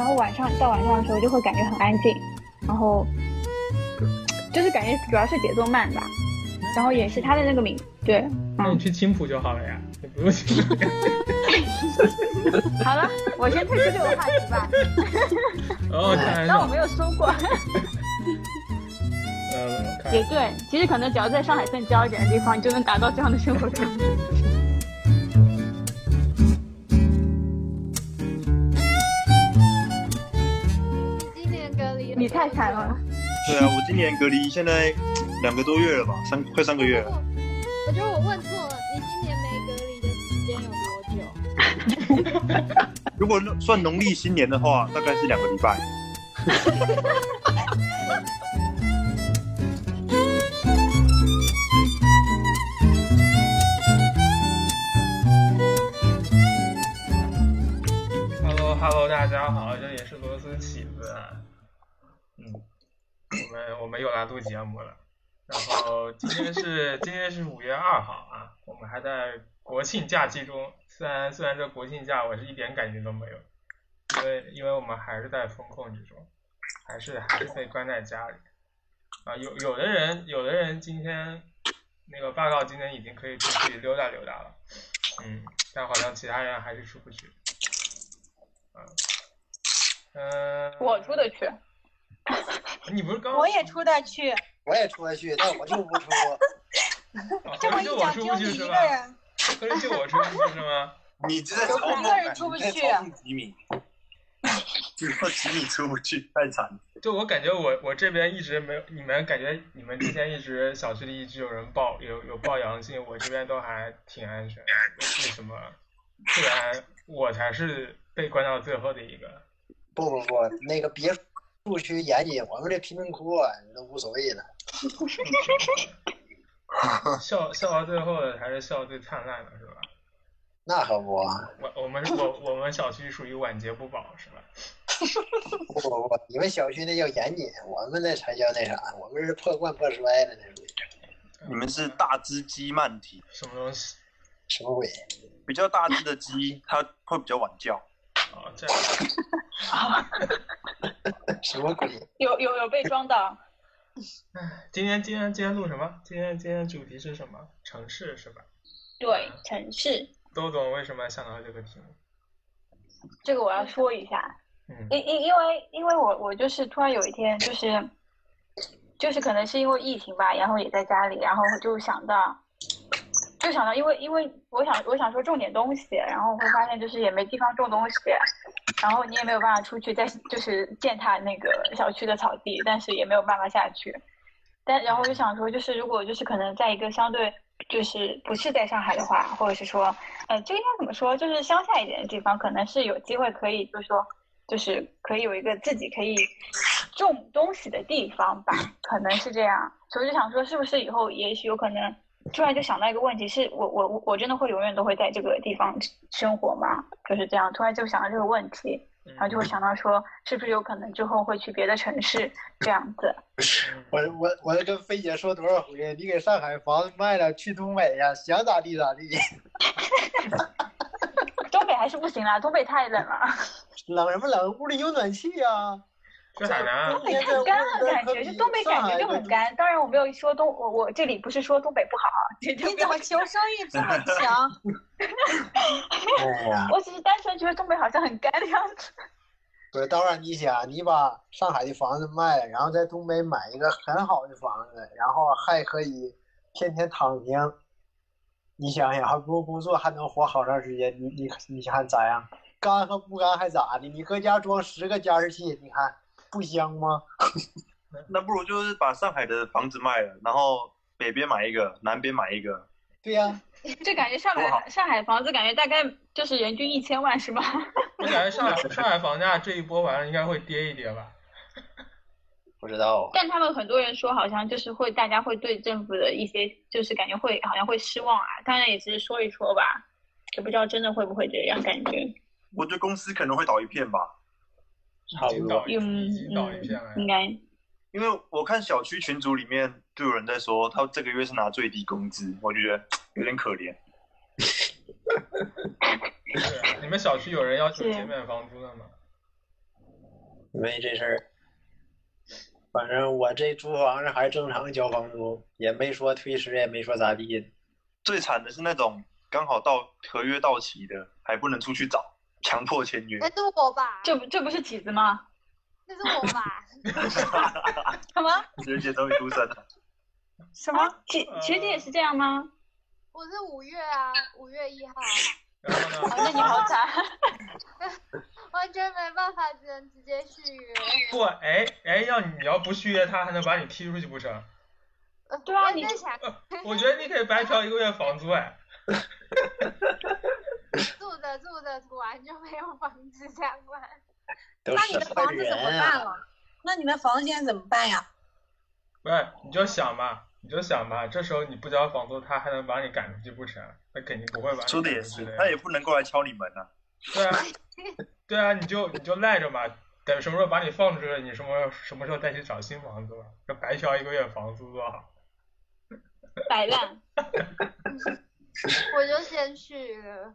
然后晚上的时候就会感觉很安静，然后就是感觉主要是节奏慢吧，然后也是他的那个名对。那你去青浦就好了呀，你不用去。好了，我先退出这个话题吧。哦，但我没有说过。也对，其实可能只要在上海更郊一点的地方，你就能达到这样的生活状态。今年隔离，你太惨了。对啊，我今年隔离现在2个多月了吧，快3个月了。我觉得我问错了，你今年没隔离的时间有多久？如果算农历新年的话，大概是2个礼拜。Hello， 大家好，这也是螺丝起子。我们又来录节目了。然后今天是5月2号啊，我们还在国庆假期中。虽然这国庆假我是一点感觉都没有，因为我们还是在风控之中，还是被关在家里。啊，有的人今天那个报告今天已经可以出去溜达溜达了，但好像其他人还是出不去。我出得去。你不是刚？我也出得去，但我就不出。这么一讲只有你一个人。可是就我出不去是吗？你这有五个人出不去。几米出不去，太惨了。就我感觉我这边一直没有，你们感觉你们之前一直小区里一直有人报有阳性，我这边都还挺安全。为什么？突然我才是被关到最后的一个。不，那个别墅区严谨，我们这贫民窟啊都无所谓的。笑到最后的才是笑最灿烂的，是吧？那可不。我们小区属于晚节不保，是吧？不，你们小区那叫严谨，我们那才叫那啥，我们是破罐破摔的那种。你们是大只鸡慢蹄。什么东西？什么鬼？比较大只的鸡，它会比较晚叫。哦，这样。什么鬼？有被装到。今天录什么？今天主题是什么？城市是吧？对，城市。都懂为什么想到这个题目？这个我要说一下，因为我就是突然有一天就是可能是因为疫情吧，然后也在家里，然后就想到，因为我想说种点东西，然后会发现就是也没地方种东西，然后你也没有办法出去，再就是践踏那个小区的草地，但是也没有办法下去。然后就想说，就是如果就是可能在一个相对就是不是在上海的话，或者是说，这个应该怎么说，就是乡下一点的地方，可能是有机会可以就是说，就是可以有一个自己可以种东西的地方吧，可能是这样。所以就想说，是不是以后也许有可能。突然就想到一个问题，是我真的会永远都会在这个地方生活吗？就是这样，突然就想到这个问题，然后就会想到说，是不是有可能之后会去别的城市这样子？我跟飞姐说多少回，你给上海房子卖了，去东北呀，想咋地咋地。东北还是不行啦，东北太冷了。冷什么冷？屋里有暖气呀。东北太干了，东北感觉就很干。当然，我没有说我这里不是说东北不好，你怎么求生欲这么强？我只是单纯觉得东北好像很干的样子。对，当然你想，你把上海的房子卖了，然后在东北买一个很好的房子，然后还可以天天躺平，你想想，还不如工作还能活好长时间，你看咋样？干和不干还咋的？你搁家装10个加湿器，你看不香吗？那不如就是把上海的房子卖了，然后北边买一个，南边买一个。对呀、啊，这感觉上海房子感觉大概就是人均1000万是吧？我感觉上海房价这一波晚上应该会跌一跌吧？不知道。但他们很多人说好像就是会大家会对政府的一些就是感觉会好像会失望啊，当然也只是说一说吧，也不知道真的会不会这样感觉。我觉得公司可能会倒一片吧，已经倒一片了。应该，因为我看小区群组里面就有人在说，他这个月是拿最低工资，我就觉得有点可怜。对，你们小区有人要求减免房租了吗？没这事儿。反正我这租房子还正常交房租，也没说推迟，也没说咋地。最惨的是那种刚好到合约到期的，还不能出去找，强迫签约。那是我吧？这不是起子吗？那是我吧？什么？学姐终于出生了。什么？学姐也是这样吗？我是5月1号。那你好惨，完全没办法，只能直接续约。不，要不续约，他还能把你踢出去不成？对啊，你我觉得你可以白嫖1个月房租哎。住着住完就没有房子相关。那你的房子怎么办了？那你的房子现在怎么办呀？不是，你就想吧，这时候你不交房租，他还能把你赶出去不成？他肯定不会把你赶出去。说的也是，他也不能过来敲你门啊。对啊，对啊，你就赖着吧，等什么时候把你放出去，你什么时候再去找新房子吧，这白嫖1个月房租多好。摆烂。我就先去了。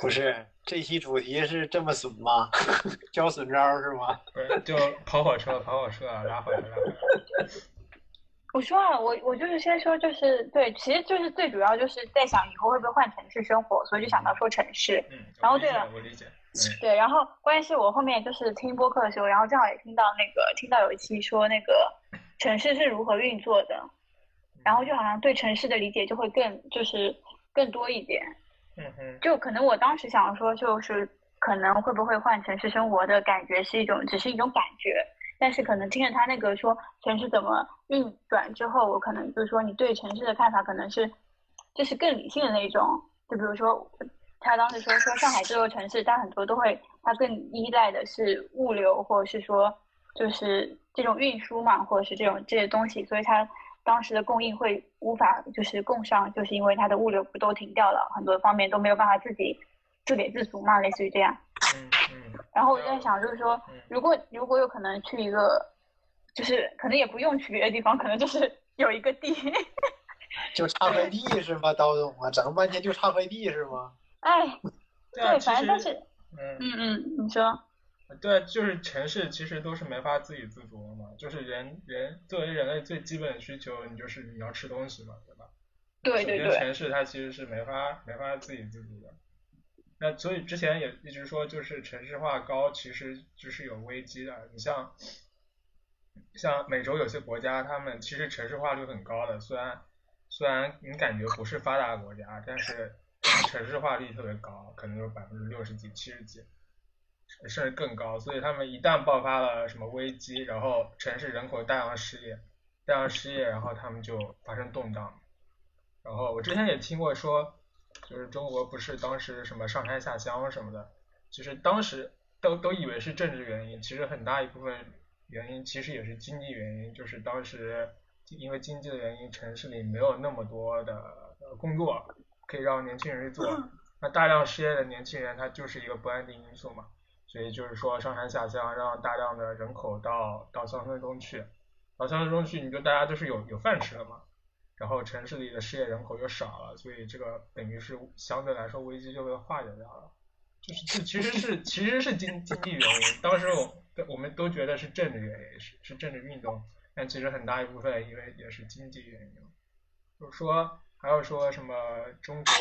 不是，这期主题是这么损吗？教损招是吗？不是，就跑火车，拉回来。我说啊，我就是先说，就是对，其实就是最主要就是在想以后会不会换城市生活，所以就想到说城市。然后对了，我理解。对，然后关键是我后面就是听播客的时候，然后正好也听到有一期说那个城市是如何运作的，然后就好像对城市的理解就会更多一点。嗯哼。就可能我当时想说，就是可能会不会换城市生活的感觉是只是一种感觉。但是可能听着他那个说城市怎么运转之后，我可能就是说你对城市的看法可能是就是更理性的那种，就比如说他当时说上海这座城市，他很多都会他更依赖的是物流或者是说就是这种运输嘛，或者是这些东西，所以他当时的供应会无法就是供上，就是因为他的物流不都停掉了，很多方面都没有办法自己自给自足嘛，类似于这样。然后我就在想，就是说，如果有可能去一个，就是可能也不用去别的地方，可能就是有一个地，就差块地是吗？刀总啊，整半天就差块地是吗？哎，对，反正但是，你说，对，就是城市其实都是没法自给自足的嘛，就是人作为人类最基本的需求，你就是你要吃东西嘛，对吧？对，城市它其实是没法自给自足的。那所以之前也一直说，就是城市化高其实就是有危机的。你像美洲有些国家，他们其实城市化率很高的，虽然你感觉不是发达国家，但是城市化率特别高，可能有60几%、70几%，甚至更高。所以他们一旦爆发了什么危机，然后城市人口大量失业，然后他们就发生动荡。然后我之前也听过说，就是中国不是当时什么上山下乡什么的，其实当时都以为是政治原因，其实很大一部分原因其实也是经济原因，就是当时因为经济的原因，城市里没有那么多的工作可以让年轻人去做，那大量失业的年轻人他就是一个不安定因素嘛，所以就是说上山下乡，让大量的人口到乡村中去，到乡村中去，你就大家就是有饭吃了嘛。然后城市里的失业人口又少了，所以这个等于是相对来说危机就被化解掉了。就是这其实是经济原因，当时我们都觉得是政治原因，是政治运动，但其实很大一部分因为也是经济原因。就是说还要说什么中国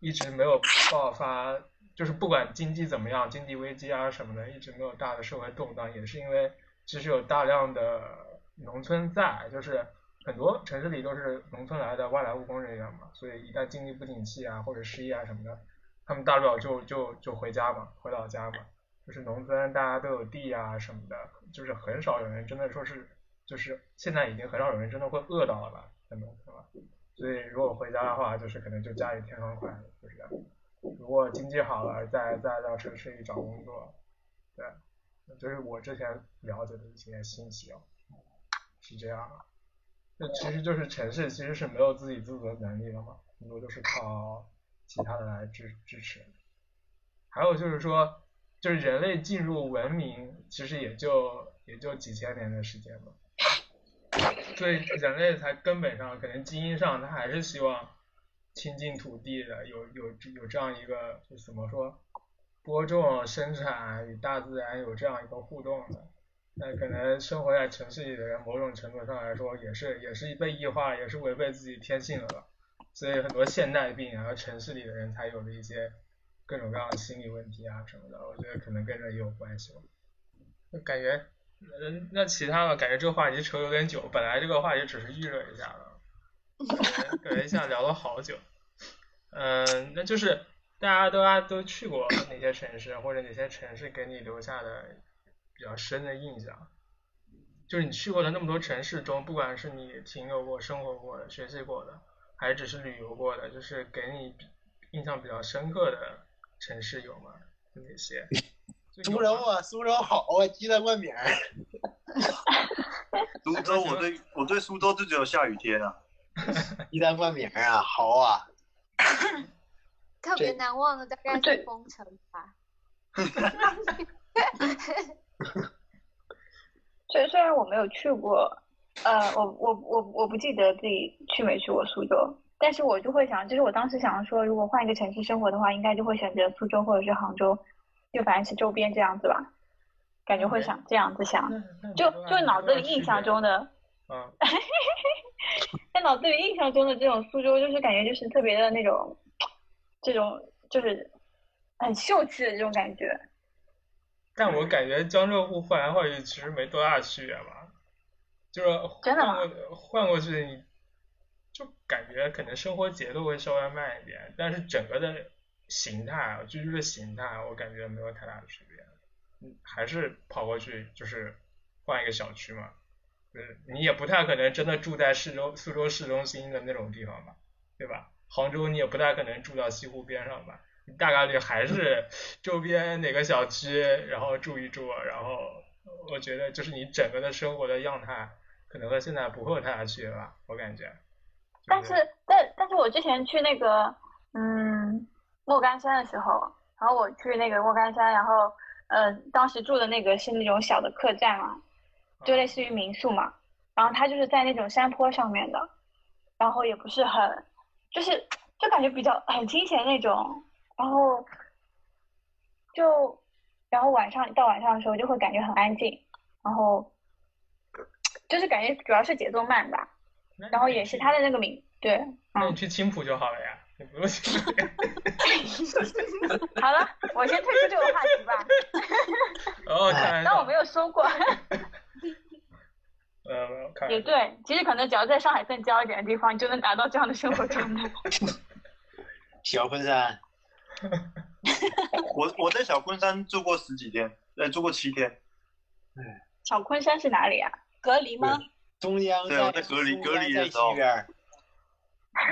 一直没有爆发，就是不管经济怎么样，经济危机啊什么的，一直没有大的社会动荡，也是因为其实有大量的农村在，就是很多城市里都是农村来的外来务工人员嘛，所以一旦经济不景气啊或者失业啊什么的，他们大不了就回家嘛，回老家嘛，就是农村大家都有地啊什么的，就是很少有人真的说是，就是现在已经很少有人真的会饿到了吧，真的是吧？所以如果回家的话，就是可能就家里添双筷，就是这样。如果经济好了，再到城市里找工作，对，就是我之前了解的一些信息哦，是这样。这其实就是城市其实是没有自给自足的能力的嘛，很多都是靠其他的来支持。还有就是说，就是人类进入文明其实也就几千年的时间嘛，所以人类才根本上可能基因上他还是希望亲近土地的，有这样一个就怎么说播种、生产与大自然有这样一个互动的。那可能生活在城市里的人，某种程度上来说，也是被异化，也是违背自己天性的了。所以很多现代病，然后城市里的人才有的一些各种各样的心理问题啊什么的，我觉得可能跟这也有关系吧。感觉，那其他的感觉这个话题扯有点久，本来这个话题只是预热一下的，感觉像聊了好久。那就是大家都去过哪些城市，或者哪些城市给你留下的比较深的印象？就是你去过的那么多城市中，不管是你停留过、生活过的、学习过的，还是只是旅游过的，就是给你印象比较深刻的城市有吗？有哪些？苏州啊，苏州好啊，记得过敏。苏州，我对苏州就只有下雨天啊。记得过敏啊，好啊。特别难忘的大概是封城吧。所以虽然我没有去过，我不记得自己去没去过苏州，但是我就会想，就是我当时想说，如果换一个城市生活的话，应该就会选择苏州或者是杭州，就反正是周边这样子吧，感觉会想这样子想，就脑子里印象中的，在脑子里印象中的这种苏州，就是感觉就是特别的那种，这种就是很秀气的这种感觉。但我感觉江浙沪换来换去其实没多大区别吧，就是换过去你就感觉可能生活节奏会稍微慢一点，但是整个的形态，居住的形态我感觉没有太大的区别，还是跑过去就是换一个小区嘛，你也不太可能真的住在苏州市中心的那种地方吧，对吧？杭州你也不太可能住到西湖边上吧，大概率还是周边哪个小区，然后住一住，然后我觉得就是你整个的生活的样态可能和现在不会太大区别吧，我感觉。但是我之前去那个莫干山的时候，然后我去那个莫干山，然后当时住的那个是那种小的客栈嘛，就类似于民宿嘛，然后它就是在那种山坡上面的，然后也不是很就感觉比较很清闲那种。然后晚上的时候就会感觉很安静，然后就是感觉主要是节奏慢吧，然后也是他的那个名对。那你去青浦就好了呀，你不用去。好了，我先退出这个话题吧。但我没有说过。也对，其实可能只要在上海更郊一点的地方，你就能达到这样的生活状态。小昆山。我在小昆山住过十几天，住过7天。小昆山是哪里啊？隔离吗？中央在。对，我在隔离的时候。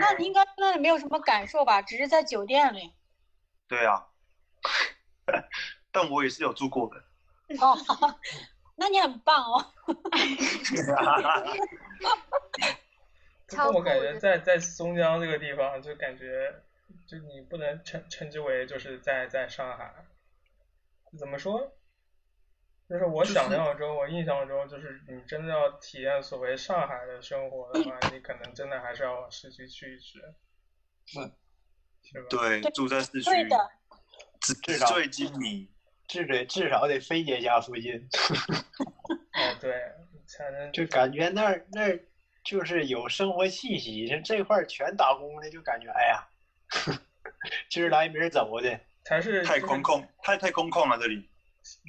那你应该那里没有什么感受吧？只是在酒店里。对啊，但我也是有住过的。哦，那你很棒哦。我感觉在松江这个地方，就感觉。就你不能称之为就是在上海，怎么说？就是我想象中、我印象中，就是你真的要体验所谓上海的生活的话，你可能真的还是要往市区去一去，是吧？对，住在市区，对的，最精明，至少得飞姐家附近。哦，对，才能就感觉那儿就是有生活气息，这块全打工的就感觉哎呀。今儿来明儿走的，才是太空旷，太空旷了。这里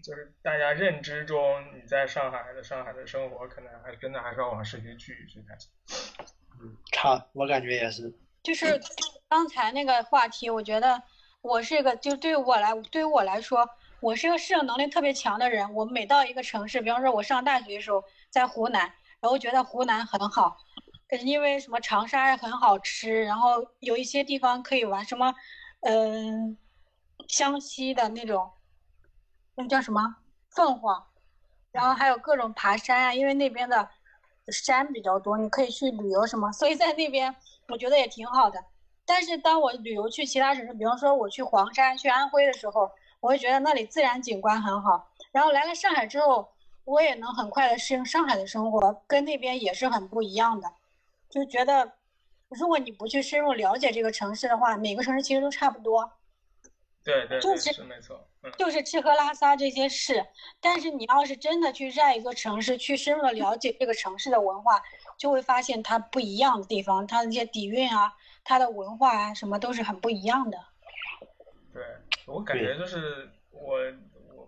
就是大家认知中，你在上海的生活，可能还真的还是要往市区去一去才行。我感觉也是。就是刚才那个话题，我觉得我是一个，就对于我来说，我是一个适应能力特别强的人。我每到一个城市，比方说我上大学的时候在湖南，然后觉得湖南很好。因为什么长沙很好吃，然后有一些地方可以玩，什么湘西的那种那叫什么凤凰，然后还有各种爬山啊，因为那边的山比较多，你可以去旅游什么，所以在那边我觉得也挺好的。但是当我旅游去其他城市，比方说我去黄山去安徽的时候，我会觉得那里自然景观很好，然后来了上海之后，我也能很快的适应上海的生活，跟那边也是很不一样的。就觉得如果你不去深入了解这个城市的话，每个城市其实都差不多。对对，就是没错，就是吃喝拉撒这些事。但是你要是真的去在一个城市去深入的了解这个城市的文化，就会发现它不一样的地方，它的一些底蕴啊，它的文化啊，什么都是很不一样的。对，我感觉就是我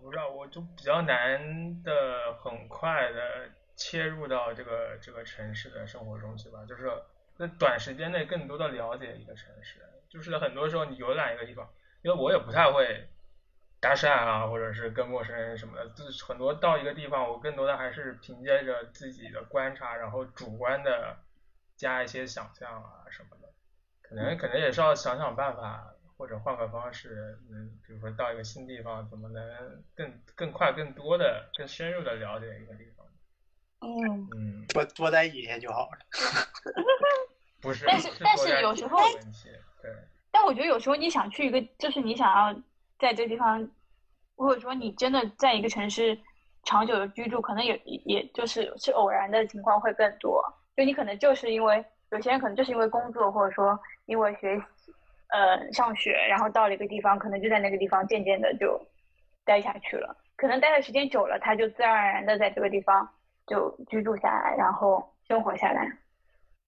不知道，我就比较难的很快的切入到这个城市的生活中去吧，就是在短时间内更多的了解一个城市。就是很多时候你游览一个地方，因为我也不太会搭讪啊，或者是跟陌生人什么的，就是很多到一个地方，我更多的还是凭借着自己的观察，然后主观的加一些想象啊什么的，可能也是要想想办法，或者换个方式，比如说到一个新地方，怎么能更快、更多的、更深入的了解一个地方？多待几天就好了。不是，但是有时候，对。但我觉得有时候你想去一个，就是你想要在这个地方，或者说你真的在一个城市长久的居住，可能也就是偶然的情况会更多。就你可能就是因为有些人可能就是因为工作，或者说因为学习，上学，然后到了一个地方，可能就在那个地方渐渐的就待下去了。可能待的时间久了，他就自然而然的在这个地方就居住下来，然后生活下来。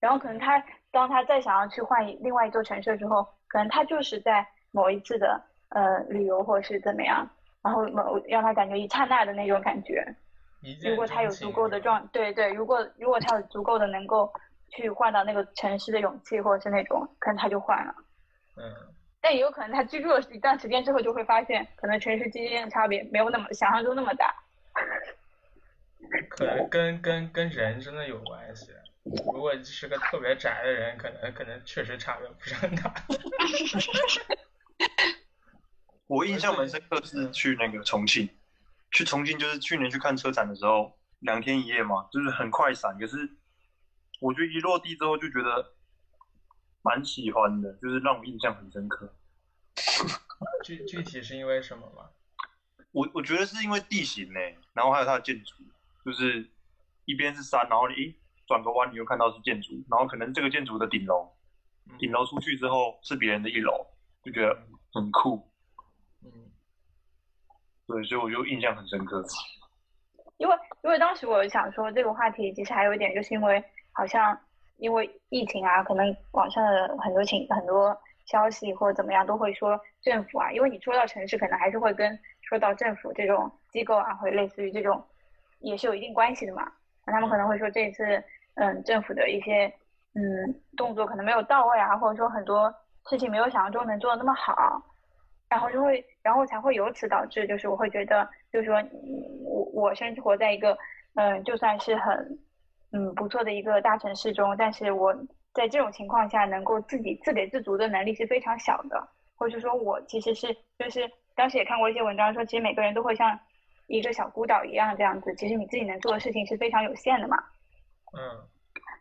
然后可能他当他再想要去换另外一座城市的时候，可能他就是在某一次的旅游或是怎么样，然后让他感觉一刹那的那种感觉。如果他有足够的对，如果他有足够的能够去换到那个城市的勇气或者是那种，可能他就换了。但也有可能他居住了一段时间之后，就会发现可能城市之间的差别没有那么想象中那么大。可能跟人真的有关系。如果是个特别宅的人，可能确实差别不是很大。我印象蛮深刻是去那个重庆，就是去年去看车展的时候，2天1夜嘛，就是很快闪。可是我就一落地之后就觉得蛮喜欢的，就是让我印象很深刻。具体是因为什么吗？我觉得是因为地形，然后还有它的建筑，就是一边是山，然后你转个弯，你又看到是建筑，然后可能这个建筑的顶楼出去之后是别人的1楼，就觉得很酷。对，所以我就印象很深刻。因为当时我想说这个话题，其实还有一点就是因为好像因为疫情啊，可能网上的很多消息或怎么样都会说政府啊，因为你说到城市，可能还是会跟说到政府这种机构啊，会类似于这种也是有一定关系的嘛。他们可能会说这次政府的一些动作可能没有到位啊，或者说很多事情没有想象中能做的那么好，然后才会由此导致，就是我会觉得就是说我生活在一个就算是很不错的一个大城市中，但是我在这种情况下能够自己自给自足的能力是非常小的，或者说我其实是就是当时也看过一些文章说，其实每个人都会像一个小孤岛一样这样子，其实你自己能做的事情是非常有限的嘛。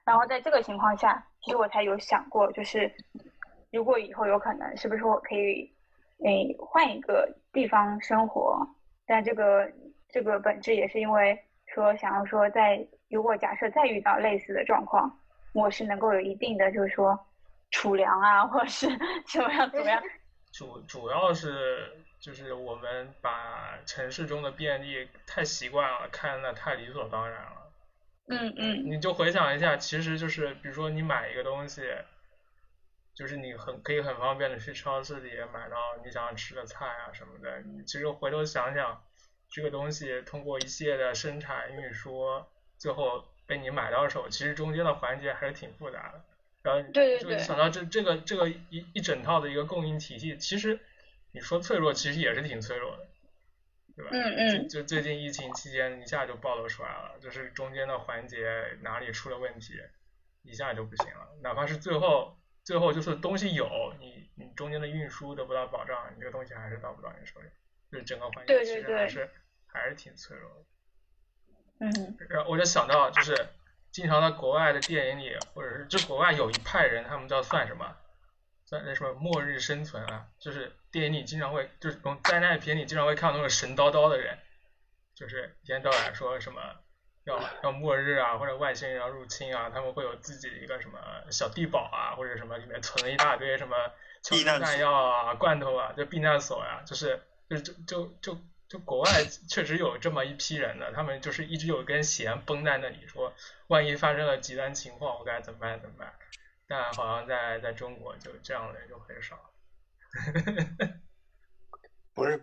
然后在这个情况下，其实我才有想过，就是如果以后有可能，是不是我可以换一个地方生活？但这个本质也是因为说，想要说在如果假设再遇到类似的状况，我是能够有一定的就是说储粮啊，或是怎么样。主要是。就是我们把城市中的便利太习惯了，看得太理所当然了。你就回想一下，其实就是比如说你买一个东西，就是你可以很方便的去超市里买到你想要吃的菜啊什么的。你其实回头想想，这个东西通过一系列的生产运输，最后被你买到手，其实中间的环节还是挺复杂的。然后就想到这个一整套的一个供应体系，其实。你说脆弱，其实也是挺脆弱的，对吧？就最近疫情期间，一下就暴露出来了，就是中间的环节哪里出了问题，一下就不行了。哪怕是最后就是东西有，你中间的运输得不到保障，你这个东西还是到不到你手里，就是整个环节其实还是挺脆弱的。然后我就想到，就是经常在国外的电影里，或者是就国外有一派人，他们叫算什么？那什么末日生存啊，就是电影里经常会，就是从灾难片里经常会看到那种神叨叨的人，就是一天到晚说什么要末日啊，或者外星人要入侵啊，他们会有自己一个什么小地堡啊，或者什么里面存了一大堆什么求生弹药啊、罐头啊，就避难所啊，就国外确实有这么一批人的，他们就是一直有一根弦绷在那里，说万一发生了极端情况，我该怎么办？怎么办？但好像在中国就这样的人就很少。不是，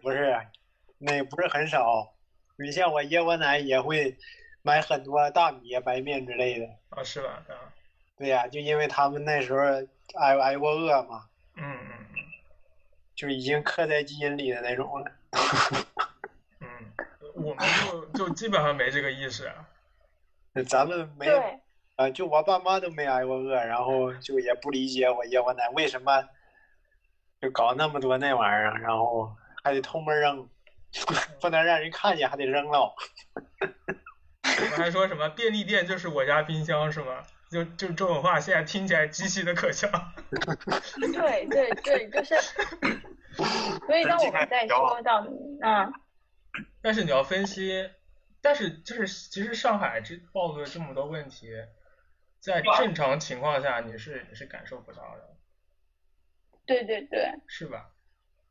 那不是很少。你像我爷我奶也会买很多大米、白面之类的。啊，是吧？对呀，就因为他们那时候挨过饿嘛。嗯。就已经刻在基因里的那种了。嗯，我们就基本上没这个意识。咱们没。对。就我爸妈都没挨过饿，然后就也不理解我爷我奶为什么就搞那么多那玩意儿，然后还得偷摸扔。不能让人看见，还得扔了。我还说什么便利店就是我家冰箱是吗？就这种话，现在听起来极其的可笑。对，就是。所以当我们在说到但是你要分析，但是就是其实上海这暴露了这么多问题，在正常情况下你是感受不到的。对。是吧？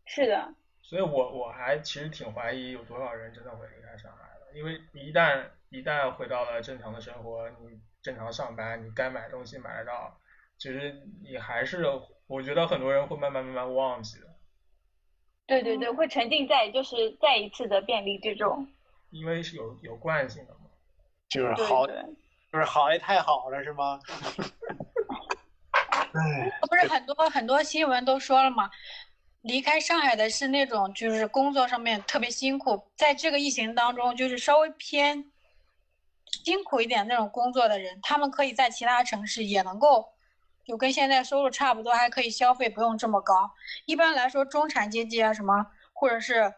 是的。所以我还其实挺怀疑有多少人真的会离开上海了，因为一旦回到了正常的生活，你正常上班，你该买东西买得到，其实你还是，我觉得很多人会慢慢忘记的。对，会沉浸在就是再一次的便利之中。因为是有惯性的嘛，就是好，就是好也太好了是吗？不是很多新闻都说了吗？离开上海的是那种就是工作上面特别辛苦，在这个疫情当中就是稍微偏辛苦一点那种工作的人，他们可以在其他城市也能够就跟现在收入差不多，还可以消费不用这么高。一般来说中产阶级啊什么或者是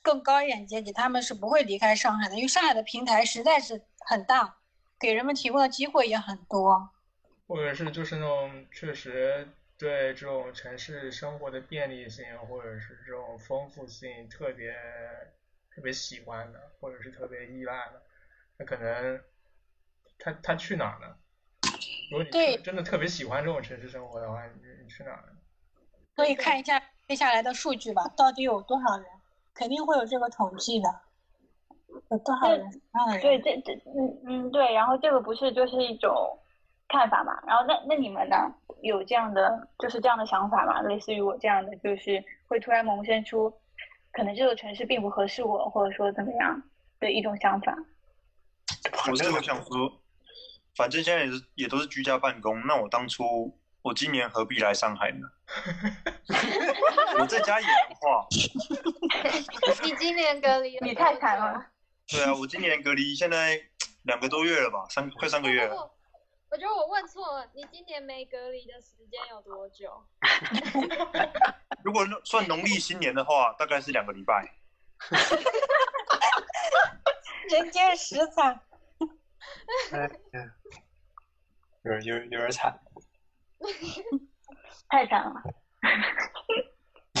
更高一点阶级，他们是不会离开上海的，因为上海的平台实在是很大，给人们提供的机会也很多，或者是就是那种确实对这种城市生活的便利性或者是这种丰富性特别喜欢的，或者是特别依赖的，那可能他去哪呢？如果你真的特别喜欢这种城市生活的话，你去哪呢？可以看一下接下来的数据吧，到底有多少人，肯定会有这个统计的，有多少人？对，对，然后这个不是就是一种看法嘛，然后那你们呢？有这样的就是这样的想法嘛？类似于我这样的，就是会突然萌生出可能这个城市并不合适我，或者说怎么样的一种想法。我是想说，反正现在也都是居家办公，那我当初我今年何必来上海呢？我在家也能画。你今年隔离？你太惨了。对啊，我今年隔离现在2个多月了吧，快3个月了。我觉得我问错了，你今年没隔离的时间有多久？如果算农历新年的话，大概是2个礼拜。人间实惨。有点惨。太惨了。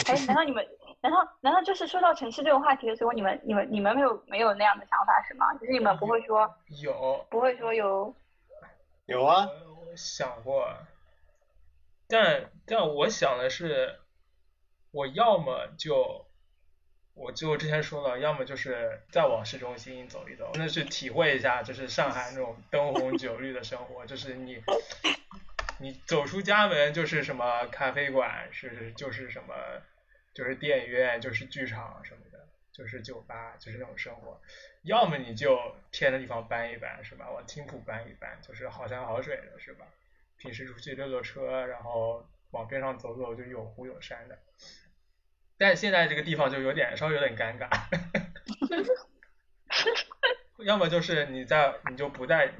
哎，难道就是说到城市这种话题的时候，你们没有那样的想法是吗？就是你们不会说有，不会说有。有啊，我想过，但我想的是，我要么就，我之前说了，要么就是再往市中心走一走，那去体会一下就是上海那种灯红酒绿的生活，就是你走出家门就是什么咖啡馆，就是什么就是电影院，就是剧场什么的，就是酒吧，就是那种生活。要么你就偏的地方搬一搬是吧，往青浦搬一搬，就是好山好水的是吧，平时出去溜车，然后往边上走走，就有湖有山的。但现在这个地方就稍微有点尴尬。要么就是你就不在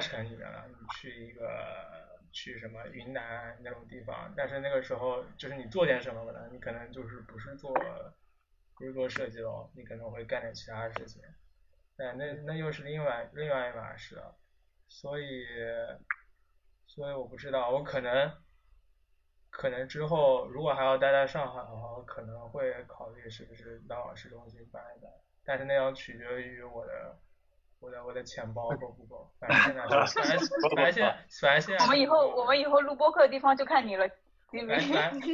城里面了，你去什么云南那种地方，但是那个时候就是你做点什么呢，你可能就是不是做设计咯，你可能会干点其他事情。但那又是另外一码事了，所以我不知道，我可能之后如果还要待在上海的话，我可能会考虑是不是到市中心搬一搬，但是那要取决于我的我的钱包够不够？反正现在我们以后录播客的地方就看你了。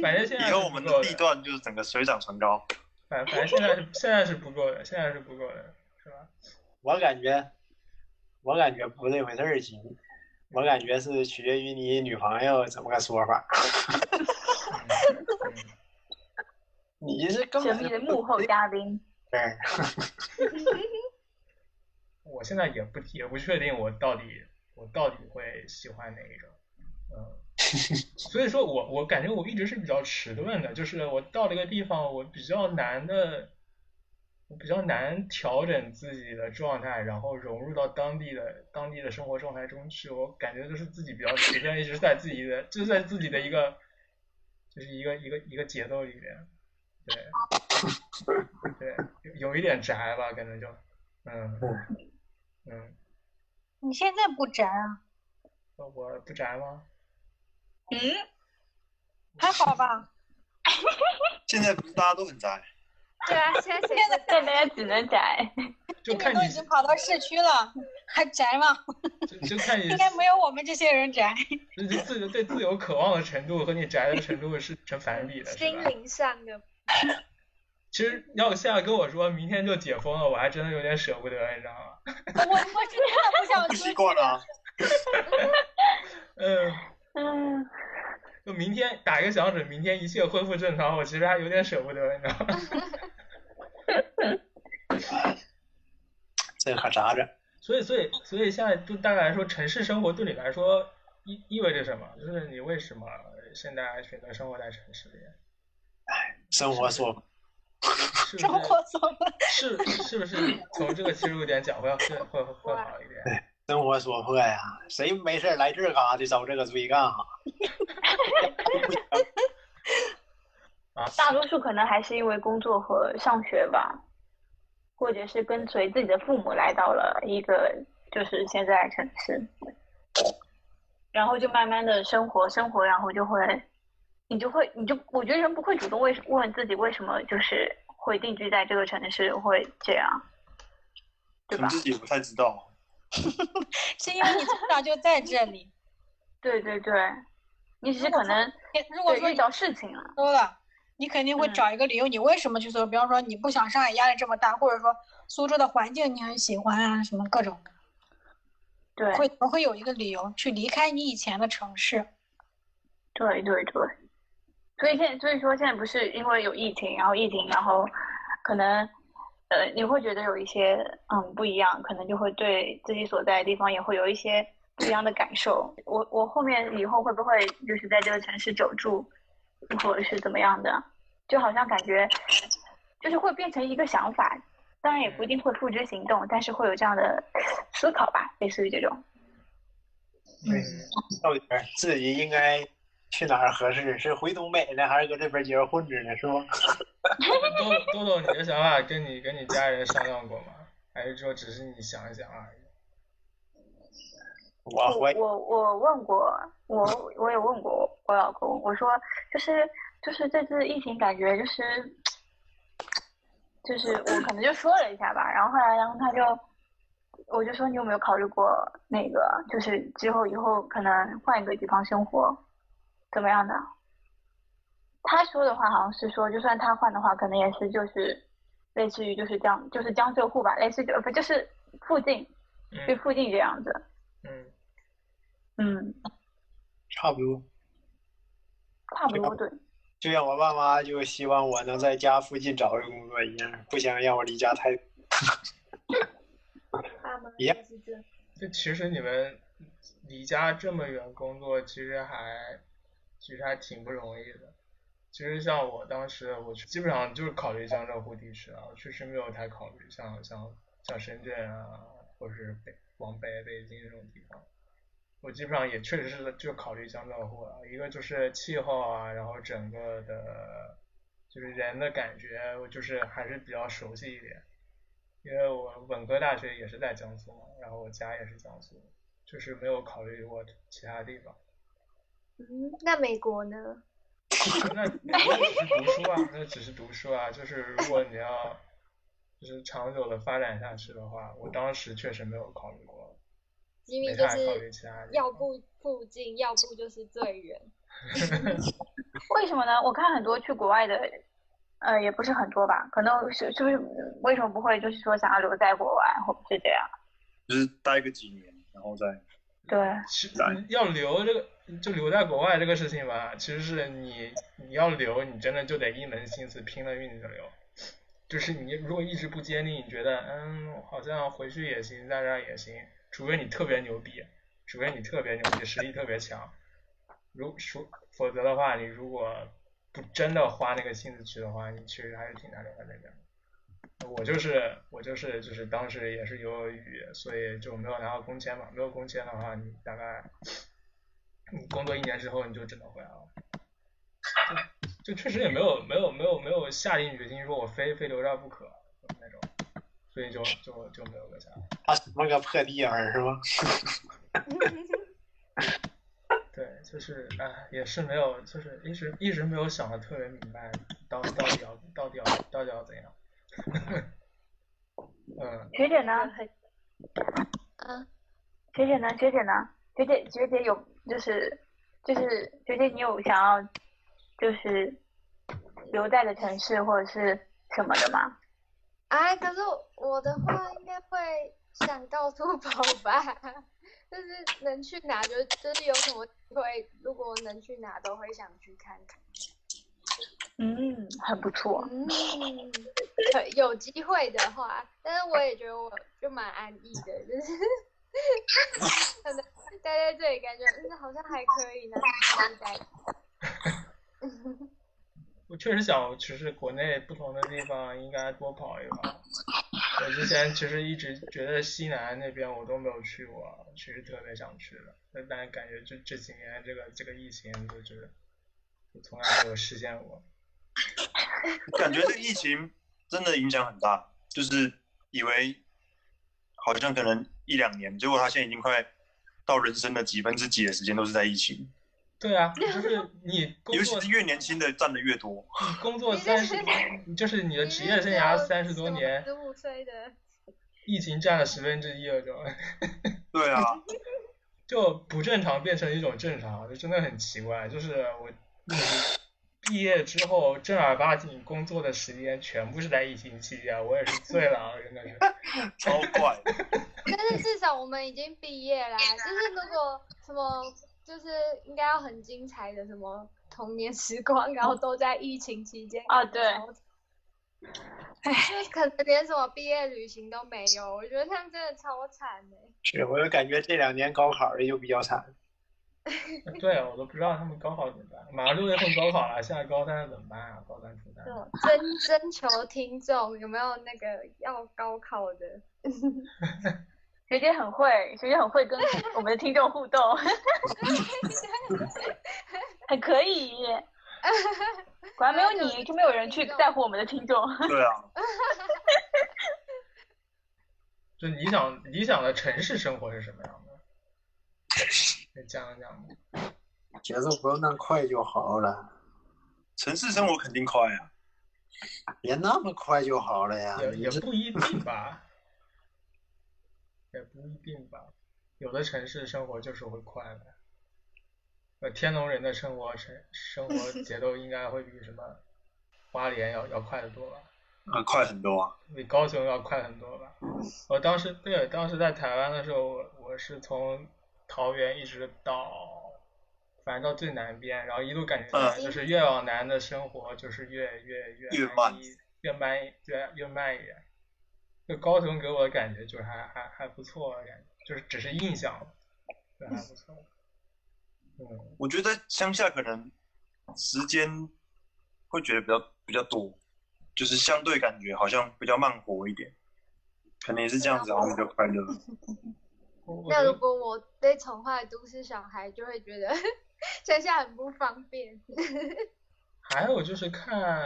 反正现在以后我们的地段就是整个水涨船高。反正现在是不够的，是吧？我感觉不这回事儿，亲。我感觉是取决于你女朋友怎么个说法。你是根本神秘的幕后嘉宾。对。我现在也不确定我到底会喜欢哪一种，所以说我感觉我一直是比较迟钝的，就是我到了一个地方，我比较难调整自己的状态，然后融入到当地的生活状态中去。我感觉就是自己比较迟钝，一直在自己的一个就是一个节奏里面，对，有一点宅吧，可能就。你现在不宅啊？我不宅吗？还好吧。现在不是大家都很宅？对啊，现在大家只能宅。就看你都已经跑到市区了，还宅吗？就看你应该没有我们这些人宅。对自由渴望的程度和你宅的程度是成反比的。心灵上的。其实要现在跟我说明天就解封了，我还真的有点舍不得，你知道吗？我真的不想出去。习惯了。就明天打一个响指，明天一切恢复正常，我其实还有点舍不得，你知道吗？这可咋着？所以现在就大概来说，城市生活对你来说意味着什么？就是你为什么现在选择生活在城市里？生活所。是不是从这个切入点讲会好一点？生活所迫呀，谁没事来这嘎的找这个追干哈？大多数可能还是因为工作和上学吧，或者是跟随自己的父母来到了一个就是现在的城市，然后就慢慢的生活，然后就会。你就我觉得人不会主动问自己为什么就是会定居在这个城市会这样，对吧？自己不太知道，是因为你从小就在这里。对，你只是可能如果说遇到事情了，多了，你肯定会找一个理由，你为什么去做？比方说你不想上海压力这么大，或者说苏州的环境你很喜欢啊，什么各种的，对，会有一个理由去离开你以前的城市。对。所以说现在不是因为有疫情，然后可能你会觉得有一些不一样，可能就会对自己所在的地方也会有一些不一样的感受。我后面以后会不会就是在这个城市久住，或者是怎么样的？就好像感觉就是会变成一个想法，当然也不一定会付之行动，但是会有这样的思考吧，类似于这种。到底自己应该。去哪儿合适？是回东北呢，还是搁这边结婚着呢？是吗？豆豆，你的想法跟你家人商量过吗？还是说只是你想一想而已？我问过，我也问过我老公，我说就是这次疫情感觉就是我可能就说了一下吧，然后他就我就说你有没有考虑过那个就是之后以后可能换一个地方生活？怎么样的？他说的话好像是说，就算他换的话，可能也是就是类似于就是这样，就是江浙沪吧，类似不就是附近，就附近这样子。差不多。对。就像我爸妈就希望我能在家附近找一个工作一样，不想让我离家太。爸妈也是这样。就其实你们离家这么远工作，其实还挺不容易的。其实像我当时，我基本上就是考虑江浙沪地区啊，我确实没有太考虑像深圳啊，或是北京这种地方。我基本上也确实是就考虑江浙沪了，一个就是气候啊，然后整个的，就是人的感觉，我就是还是比较熟悉一点。因为我本科大学也是在江苏嘛，然后我家也是江苏，就是没有考虑过其他地方。那美国呢？那只是读书啊，就是如果你要就是长久的发展下去的话，我当时确实没有考虑过，因为就是要不附近，要不就是最远。为什么呢？我看很多去国外的，也不是很多吧，可能是不是为什么不会就是说想要留在国外，或者是这样？就是待个几年，然后再对，要留这个就留在国外这个事情吧，其实是你要留，你真的就得一门心思拼了运的留。就是你如果一直不坚定，你觉得好像回去也行，在这儿也行，除非你特别牛逼，实力特别强。否则的话，你如果不真的花那个心思去的话，你其实还是挺难留在那边。我就是当时也是犹犹豫豫，所以就没有拿到工签嘛。没有工签的话，你大概你工作一年之后你就只能回来了。就确实也没有下定决心说我非留着不可那种，所以就没有留下。他什么个破地儿是吗？对，就是也是没有，就是一直没有想的特别明白，到底要怎样。学姐呢？学姐有就是学姐你有想要就是留在的城市或者是什么的吗？哎，可是我的话应该会想到处跑吧，就是能去哪就是有什么机会，如果能去哪都会想去看看。很不错。有机会的话，但是我也觉得我就蛮安逸的，就是待在这里感觉好像还可以呢。我确实想，其实国内不同的地方应该多跑一跑。我之前其实一直觉得西南那边我都没有去过，其实特别想去的，但是感觉这几年这个疫情就从来没有实现过。感觉这疫情真的影响很大，就是以为好像可能一两年，结果他现在已经快到人生的几分之几的时间都是在疫情。对啊，就是你工作，尤其是越年轻的占的越多。你工作30年，就是你的职业生涯30多年，15岁的疫情占了1/10了就。对啊，就不正常变成一种正常，就真的很奇怪。就是我毕业之后正儿八经工作的时间全部是在疫情期间，我也是醉了，真的是超怪。但是至少我们已经毕业了，就是如果什么。就是应该要很精彩的什么童年时光，然后都在疫情期间啊，对，可能连什么毕业旅行都没有，我觉得他们真的超惨的。是，我就感觉这2年高考的就比较惨。对，我都不知道他们高考怎么办，马上6月份高考了，现在高3怎么办啊？高3初三。征求听众有没有那个要高考的？学姐很会跟我们的听众互动，很可以。果然没有你就没有人去在乎我们的听众。对啊。就理想的城市生活是什么样的？再讲一讲。节奏不用那么快就好了。城市生活肯定快呀，别那么快就好了呀。也不一定吧。也不一定吧，有的城市生活就是会快的。天龙人的生活节奏应该会比什么花莲要快得多吧？快很多啊，比高雄要快很多吧？我当时在台湾的时候，我是从桃园一直到，反正到最南边，然后一路感觉到就是越往南的生活就是越慢一点。就高雄给我的感觉就是还不错，感觉就是只是印象，对，还不错。我觉得乡下可能时间会觉得比较多，就是相对感觉好像比较慢活一点，可能也是这样子，然后比较快乐。那如果我被宠坏都市小孩，就会觉得乡下很不方便。还有就是看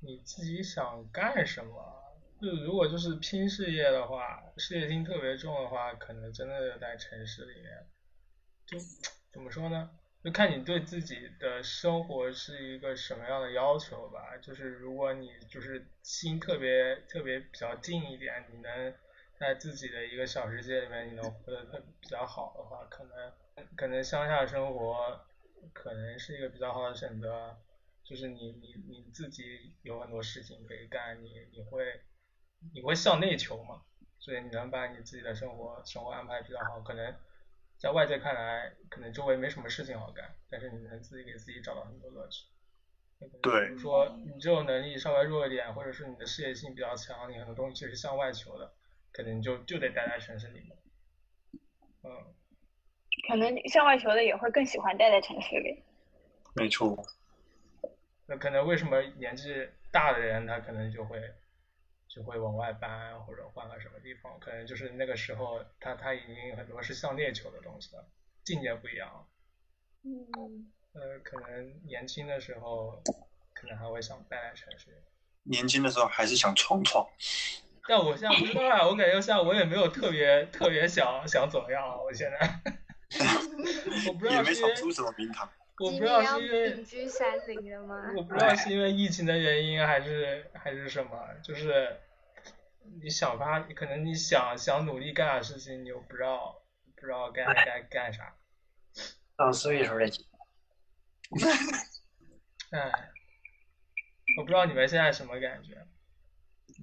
你自己想干什么。就如果就是拼事业的话，事业心特别重的话，可能真的在城市里面，就怎么说呢？就看你对自己的生活是一个什么样的要求吧。就是如果你就是心特别比较静一点，你能在自己的一个小世界里面你能活得比较好的话，可能乡下生活可能是一个比较好的选择。就是你自己有很多事情可以干，你会向内求嘛，所以你能把你自己的生活安排比较好。可能在外界看来，可能周围没什么事情好干，但是你能自己给自己找到很多乐趣。对，比如说你这种能力稍微弱一点，或者是你的事业性比较强，你很多东西是向外求的，可能就得待在城市里面。嗯，可能向外求的也会更喜欢待在城市里。没错。那可能为什么年纪大的人他可能就会往外搬或者换个什么地方，可能就是那个时候他已经很多是向内求的东西了，境界不一样。嗯。可能年轻的时候可能还会想待在城市。年轻的时候还是想闯。但我现在不知道啊，我感觉现在我也没有特别想怎么样啊，我现在。我不知道也没闯出什么名堂。我不知道是因为隐居山林了吗？我不知道是因为疫情的原因还是什么，就是你想法，可能你想努力干点事情，你又不知道该干啥。到岁数了。哎，我不知道你们现在什么感觉，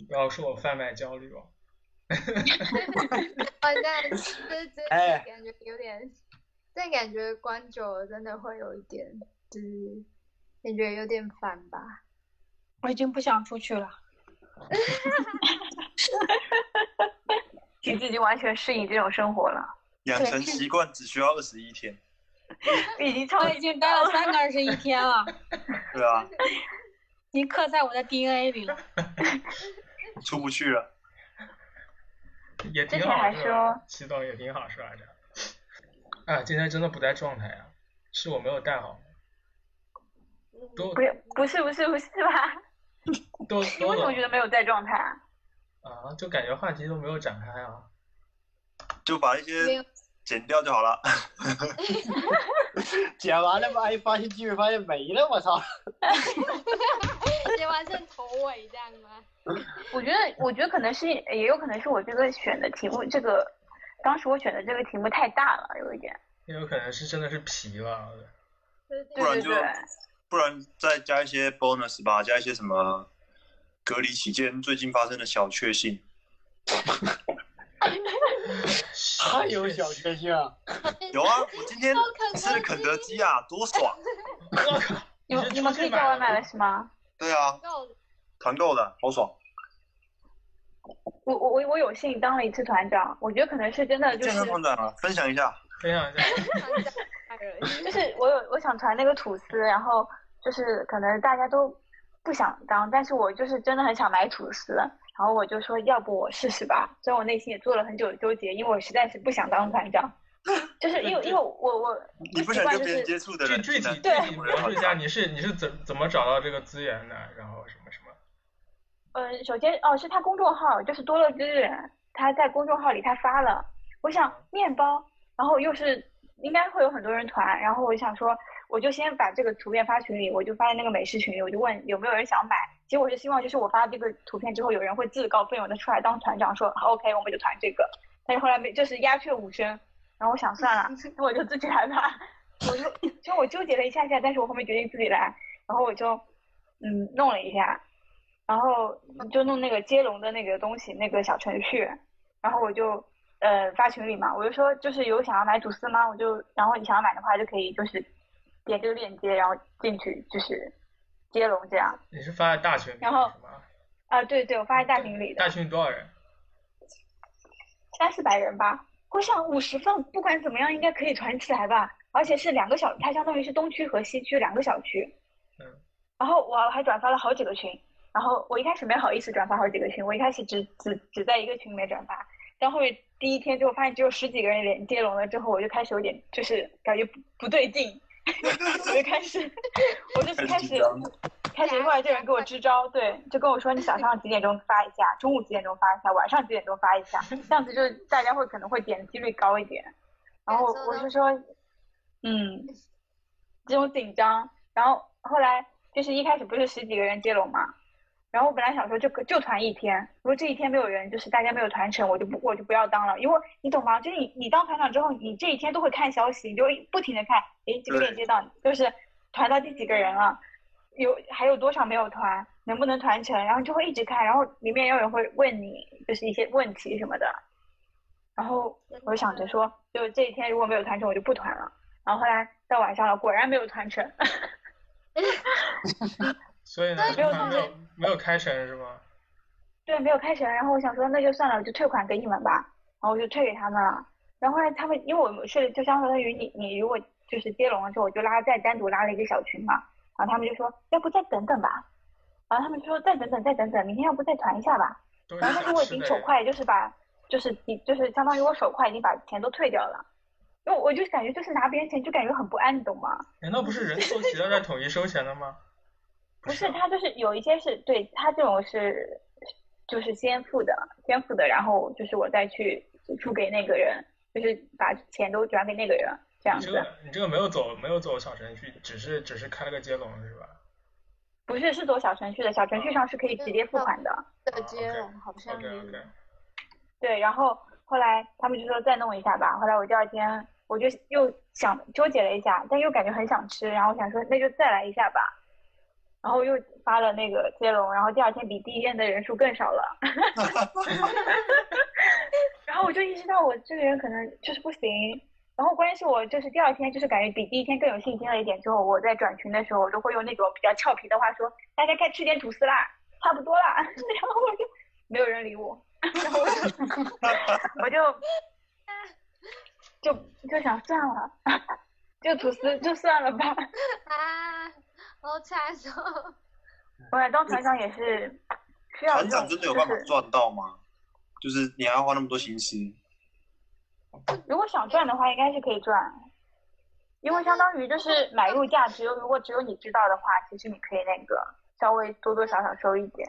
不要说我贩卖焦虑哦。我这感觉有点。但感觉关久了真的会有一点，就是感觉有点烦吧。我已经不想出去了。橘子已经完全适应这种生活了。养成习惯只需要21天。已经待了3个21天了。对啊。已经刻在我的 DNA 里了。出不去了。也挺好是吧？启动也挺好是吧？啊，今天真的不在状态啊，是我没有带好。不是吧？你为什么觉得没有在状态啊？啊，就感觉话题都没有展开啊。就把一些剪掉就好了。剪完了吧，发现继续发现没了，我操！剪完剩头尾这样吗？我觉得可能是，也有可能是我这个选的题目这个。当时我选的这个题目太大了，有一点。也有可能是真的是皮了。不然再加一些 bonus 吧，加一些什么隔离期间最近发生的小确幸。还有小确幸啊？有啊，我今天吃了肯德基啊，多爽！你们可以叫外卖了是吗？对啊，团购的好爽。我有幸当了一次团长，我觉得可能是真的就是。这个团长啊，分享一下。就是我想团那个吐司，然后就是可能大家都不想当，但是我就是真的很想买吐司，然后我就说要不我试试吧，所以我内心也做了很久的纠结，因为我实在是不想当团长，就是因为我你不想跟别人接触的人，具体描述一下你是怎么找到这个资源的，然后什么什么。首先哦，是他公众号，就是多乐之日，他在公众号里他发了，我想面包，然后又是应该会有很多人团，然后我想说，我就先把这个图片发群里，我就发在那个美食群里，我就问有没有人想买。其实我是希望就是我发这个图片之后，有人会自告奋勇的出来当团长，说 OK 我们就团这个。但是后来没，就是鸦雀无声。然后我想算了，那我就自己来吧。我纠结了一下，但是我后面决定自己来，然后我就弄了一下。然后就弄那个接龙的那个东西，那个小程序，然后我就发群里嘛，我就说就是有想要买吐司吗？我就然后你想要买的话就可以就是点这个链接，然后进去就是接龙这样。你是发在大群里面？然后啊，对，我发在大群里的。大群多少人？300-400人吧。我想50份，不管怎么样应该可以团起来吧，而且是2个小区，它相当于是东区和西区2个小区。嗯。然后我还转发了好几个群。然后我一开始没好意思转发好几个群，我一开始只在一个群里面转发，但后面第一天之后发现只有10几个人连接龙了之后，我就开始有点就是感觉不对劲，我就开始过来这人给我支招，对，就跟我说你早上几点钟发一下，中午几点钟发一下，晚上几点钟发一下，这样子就大家会可能会点的几率高一点。然后我就说，这种紧张。然后后来就是一开始不是十几个人接龙嘛，然后我本来想说就团一天，如果这一天没有人，就是大家没有团成，我就不要当了，因为你懂吗？就是你当团长之后，你这一天都会看消息，你就不停的看，诶，这个链接到就是团到第几个人了，还有多少没有团，能不能团成，然后就会一直看，然后里面也有人会问你就是一些问题什么的，然后我想着说，就这一天如果没有团成，我就不团了。然后后来到晚上了，果然没有团成。所以呢没有开神是吗？对，没有开神。然后我想说那就算了，我就退款给你们吧，然后我就退给他们了。然后后来他们因为我是就相当于你如果就是接龙的时候，我就再单独拉了一个小群嘛，然后他们就说要不再等等吧，然后他们说再等等明天要不再团一下吧。然后但是我已经手快就是就是相当于我手快已经把钱都退掉了，因为我就感觉就是拿别人钱就感觉很不安，你懂吗？难道不是人凑齐了再统一收钱的吗？不是，他就是有一些是对他这种是就是先付的，然后就是我再去付给那个人，就是把钱都转给那个人这样子。你这个没有走小程序，只是开了个接龙是吧？不是，是走小程序的，小程序上是可以直接付款的。对，接龙好像。OK。对，然后后来他们就说再弄一下吧，后来我第二天我就又想纠结了一下，但又感觉很想吃，然后我想说那就再来一下吧。然后又发了那个接龙，然后第二天比第一天的人数更少了。然后我就意识到我这个人可能就是不行，然后关键是我就是第二天就是感觉比第一天更有信心了一点，之后我在转群的时候，我就会用那种比较俏皮的话说大家该吃点吐司啦，差不多啦。然后我就没有人理我，然后我就想算了，就吐司就算了吧。啊，好惨哦！我想当团长也是需要。团长真的有办法赚到吗？就是你还要花那么多心思。如果想赚的话，应该是可以赚，因为相当于就是买入价值，如果只有你知道的话，其实你可以那个稍微多少收一点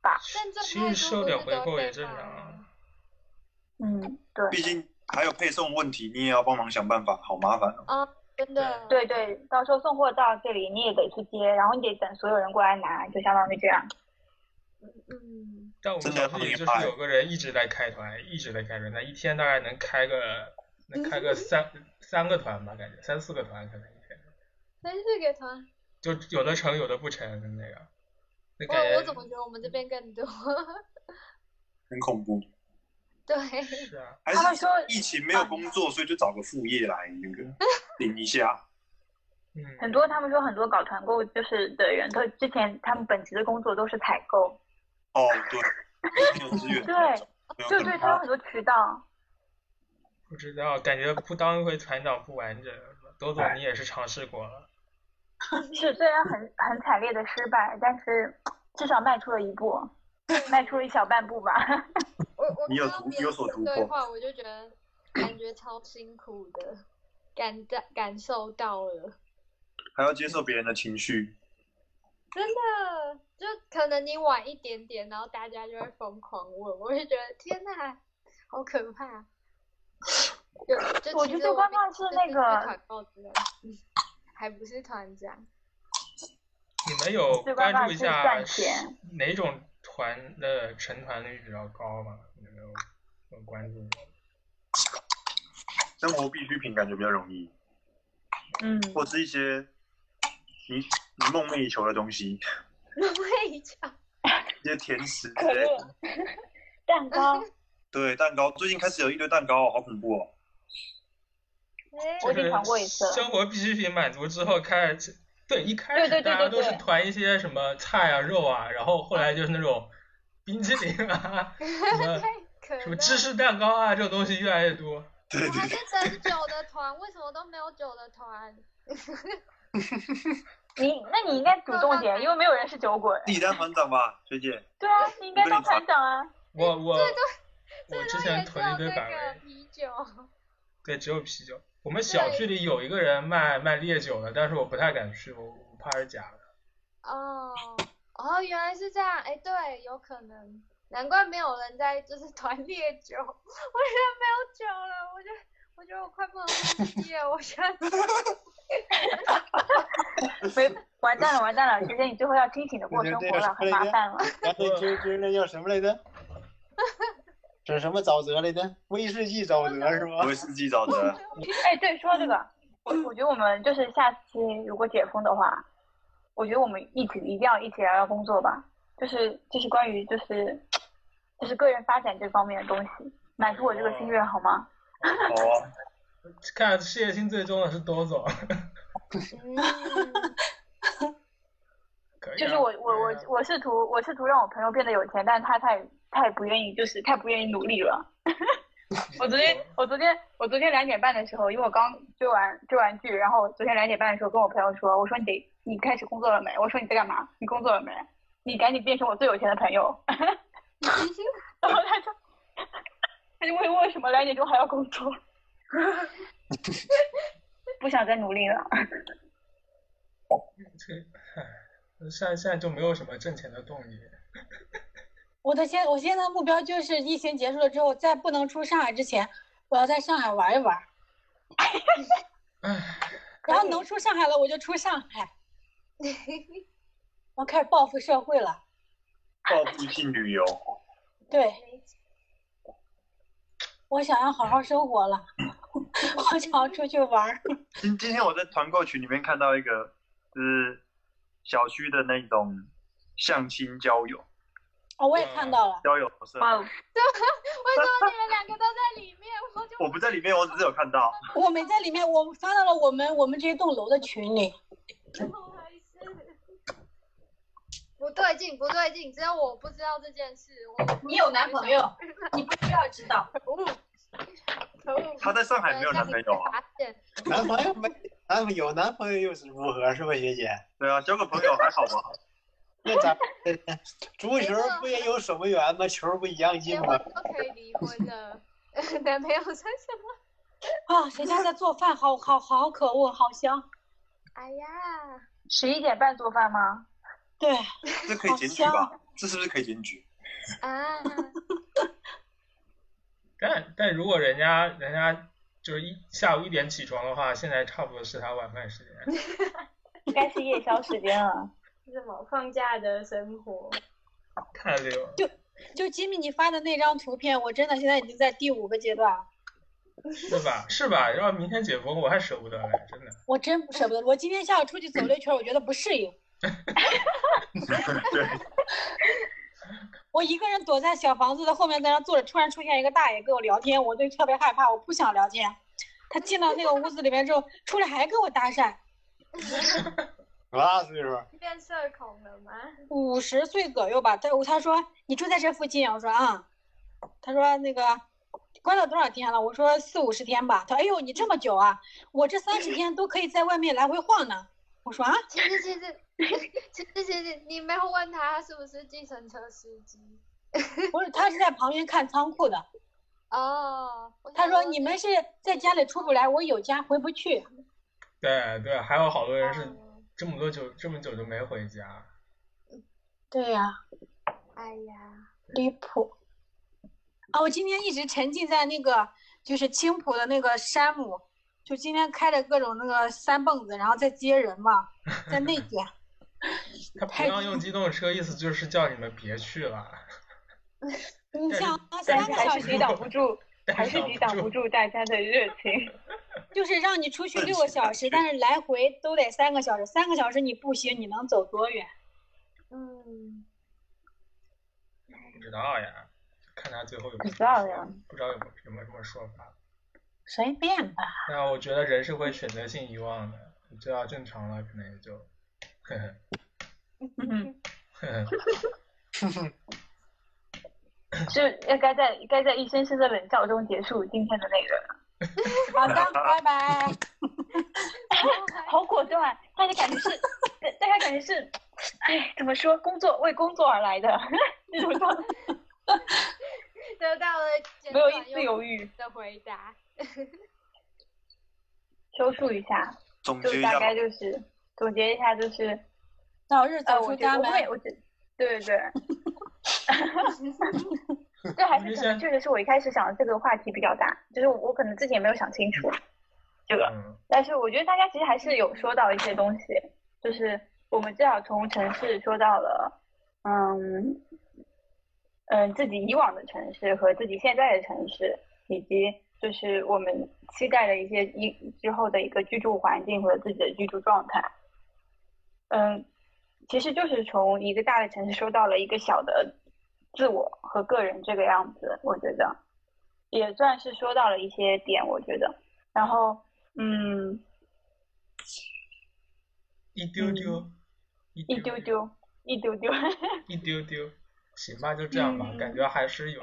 吧。其实收点回扣也正常啊。嗯，对。毕竟还有配送问题，你也要帮忙想办法，好麻烦哦。真的，对，到时候送货到这里你也得去接，然后你得等所有人过来拿，就相当于这样。嗯，但我们小区里就是有个人一直在开团，他一天大概能开个三个团吧，感觉3-4个团可能一天。3-4个团？就有的成有的不成的那个。我怎么觉得我们这边更多？很恐怖。对，是啊，还是说疫情没有工作，所以就找个副业来那个领一下。嗯，他们说很多搞团购就是的人，他之前他们本职的工作都是采购。哦，对，对，他有很多渠道。不知道，感觉不当一回团长不完整。朵朵，你也是尝试过了。是，虽然很惨烈的失败，但是至少迈出了一步，迈出了一小半步吧。你有所突破，对话我就觉得感觉超辛苦的，感受到了，还要接受别人的情绪，真的就可能你晚一点点，然后大家就会疯狂问，我就觉得天哪，好可怕。我觉得刚刚是那个，还不是团长。你们有关注一下哪种团的成团率比较高吗？有没有关注过？生活必需品感觉比较容易，嗯，或是一些你梦寐以求的东西，梦寐以求，一些甜食，可乐，蛋糕，对，蛋糕，最近开始有一堆蛋糕，好恐怖哦！我已经团过一次了。生活必需品满足之后开始。对，一开始大家都是团一些什么菜啊、肉啊，然后后来就是那种冰淇淋啊、什么芝士蛋糕啊，这种东西越来越多。我还是整酒的团，为什么都没有酒的团？那你应该主动点，因为没有人是酒鬼。你当团长吧，学姐。对啊，你应该当团长啊。我之前囤一堆板栗。啤酒。对，只有啤酒。我们小区里有一个人卖烈酒的，但是我不太敢去，我怕是假的。哦，原来是这样，哎，对，有可能，难怪没有人在就是团烈酒，我觉得没有酒了，我觉得我快不能毕业，我觉得完蛋了完蛋了，姐姐你最后要清醒的过生活了，很麻烦了。这那叫什么来着？这是什么沼泽来着？威士忌沼泽是吗？威士忌沼泽。哎，对，说这个，我觉得我们就是下期如果解封的话，我觉得我们一定要一起聊聊工作吧，就是关于就是个人发展这方面的东西，满足我这个心愿好吗？好啊。看来事业心最重的是多总。就是我试图让我朋友变得有钱，但是他太不愿意，就是太不愿意努力了。我昨天2点半的时候，因为我刚追完剧，然后我昨天2点半的时候跟我朋友说，我说你开始工作了没？我说你在干嘛？你工作了没？你赶紧变成我最有钱的朋友。然后他就问为什么2点钟还要工作。不想再努力了。现在就没有什么挣钱的动力。我现在的目标就是疫情结束了之后，在不能出上海之前，我要在上海玩一玩。然后能出上海了，我就出上海。我开始报复社会了。报复性旅游。对。我想要好好生活了。我想要出去玩。今天我在团购群里面看到一个，就是小区的那种相亲交友。哦，我也看到了。交友社。哇，为什么你们两个都在里面？我不在里面，我只有看到。我没在里面，我发到了我们这一栋楼的群里。不对劲，只有我不知道这件事。你有男朋友，你不需要知道。他在上海没有男朋友啊？有男朋友又是如何？是吧，学姐？对啊，交个朋友还好吧？那咱足球不也有守门员吗？球不一样进吗？都可以离婚的，男朋友算什么？啊，谁家在做饭？好可恶，好香！哎呀，11点半做饭吗？对，这可以检举吧？这是不是可以检举？啊！但如果人家就是下午1点起床的话，现在差不多是他晚饭时间，应该是夜宵时间了。这么放假的生活，太溜了。就吉米你发的那张图片，我真的现在已经在第5个阶段了。是吧？要明天解封我还舍不得嘞，真的。我真不舍不得，我今天下午出去走了一圈，我觉得不适应。对。我一个人躲在小房子的后面，在那坐着，突然出现一个大爷跟我聊天，我就特别害怕，我不想聊天。他进到那个屋子里面之后，出来还跟我搭讪。多大岁数？变社恐了吗？50岁左右吧。他说你住在这附近，我说啊。他说那个关了多少天了？我说40-50天吧。他说哎呦你这么久啊？我这30天都可以在外面来回晃呢。我说啊。其实你没有问他是不是计程车司机。不是，他是在旁边看仓库的。哦。他说你们是在家里出不来，我有家回不去。对，还有好多人是这么久就没回家。对呀。哎呀，离谱。啊，我今天一直沉浸在那个就是青浦的那个山姆。就今天开着各种那个三蹦子，然后再接人嘛，在那边。他不让用机动车，意思就是叫你们别去了。你想3个小时还是抵挡不住大家的热情。就是让你出去6个小时，但是来回都得3个小时。3个小时你步行，你能走多远？不知道呀，看他最后有没有不知道有没有什么说法。随便吧。那我觉得人是会选择性遗忘的，知道正常了可能也就，就该在一声声的冷笑中结束今天的内容。好的，拜拜。好果断，大家感觉是，哎，怎么说？为工作而来的那种状态。得到了没有一丝犹豫的回答。收束一下，就大概就是总结一下，就是早日走出家门。对。这还是可能确实是我一开始想的这个话题比较大，就是我可能自己也没有想清楚。这个。但是我觉得大家其实还是有说到一些东西，就是我们至少从城市说到了，自己以往的城市和自己现在的城市，以及就是我们期待的一些之后的一个居住环境和自己的居住状态。其实就是从一个大的城市说到了一个小的自我和个人这个样子，我觉得也算是说到了一些点，我觉得。然后一丢丢行吧，就这样吧，感觉还是有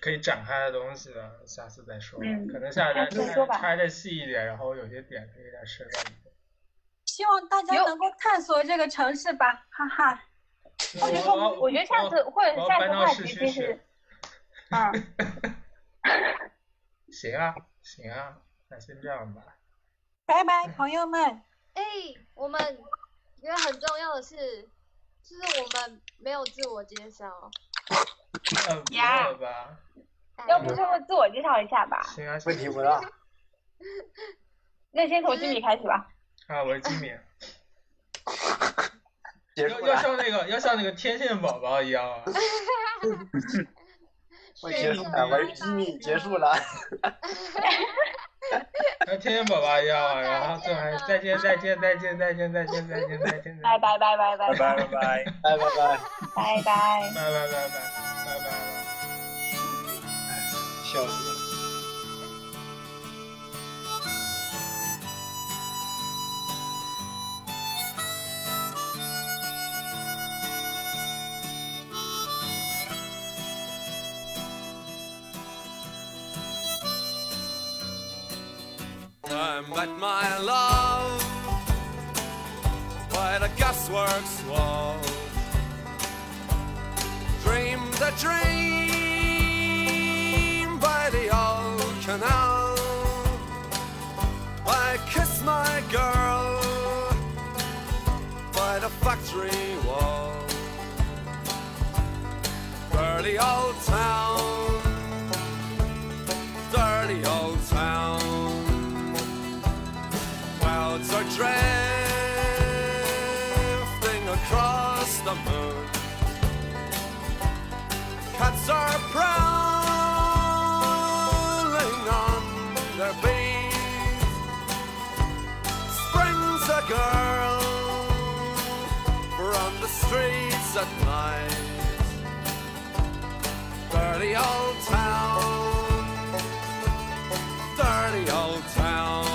可以展开的东西的，下次再说，可能下次再拆的细一点，然后有些点可以再深入一点。希望大家能够探索这个城市吧，哈哈。我觉得下次或者下次话题就是，行啊，那先这样吧。拜拜，朋友们。哎，我们一个很重要的是，就是我们没有自我介绍。呀，要不稍微自我介绍一下吧？行啊，问题不大。那先从经理开始吧。啊，我是金敏。要像那个天线宝宝一样啊！我是金敏，结束了。像天线宝宝一样啊！然后最后还是再见！拜拜！笑死了。I met my love by the gasworks wall. Dreamed a dream by the old canal. I kissed my girl by the factory wall. Dirty old town, dirty old town. Clouds are drifting across the moon. Cats are prowling on their beat. Springs a girl from the streets at night. Dirty old town, dirty old town.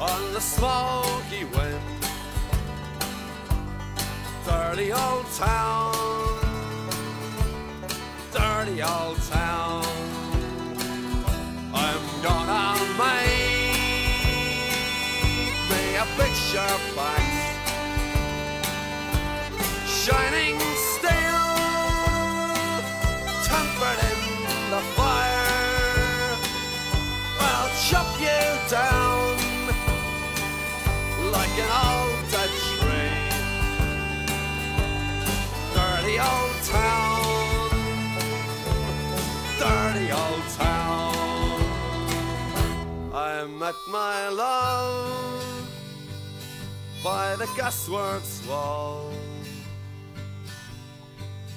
On the smoky wind. Dirty old town, dirty old town. I'm gonna make me a picture box, shining steel, tempered in the fire. I'll chop you down like an old Dutch train. Dirty old town, dirty old town. I met my love by the gasworks wall.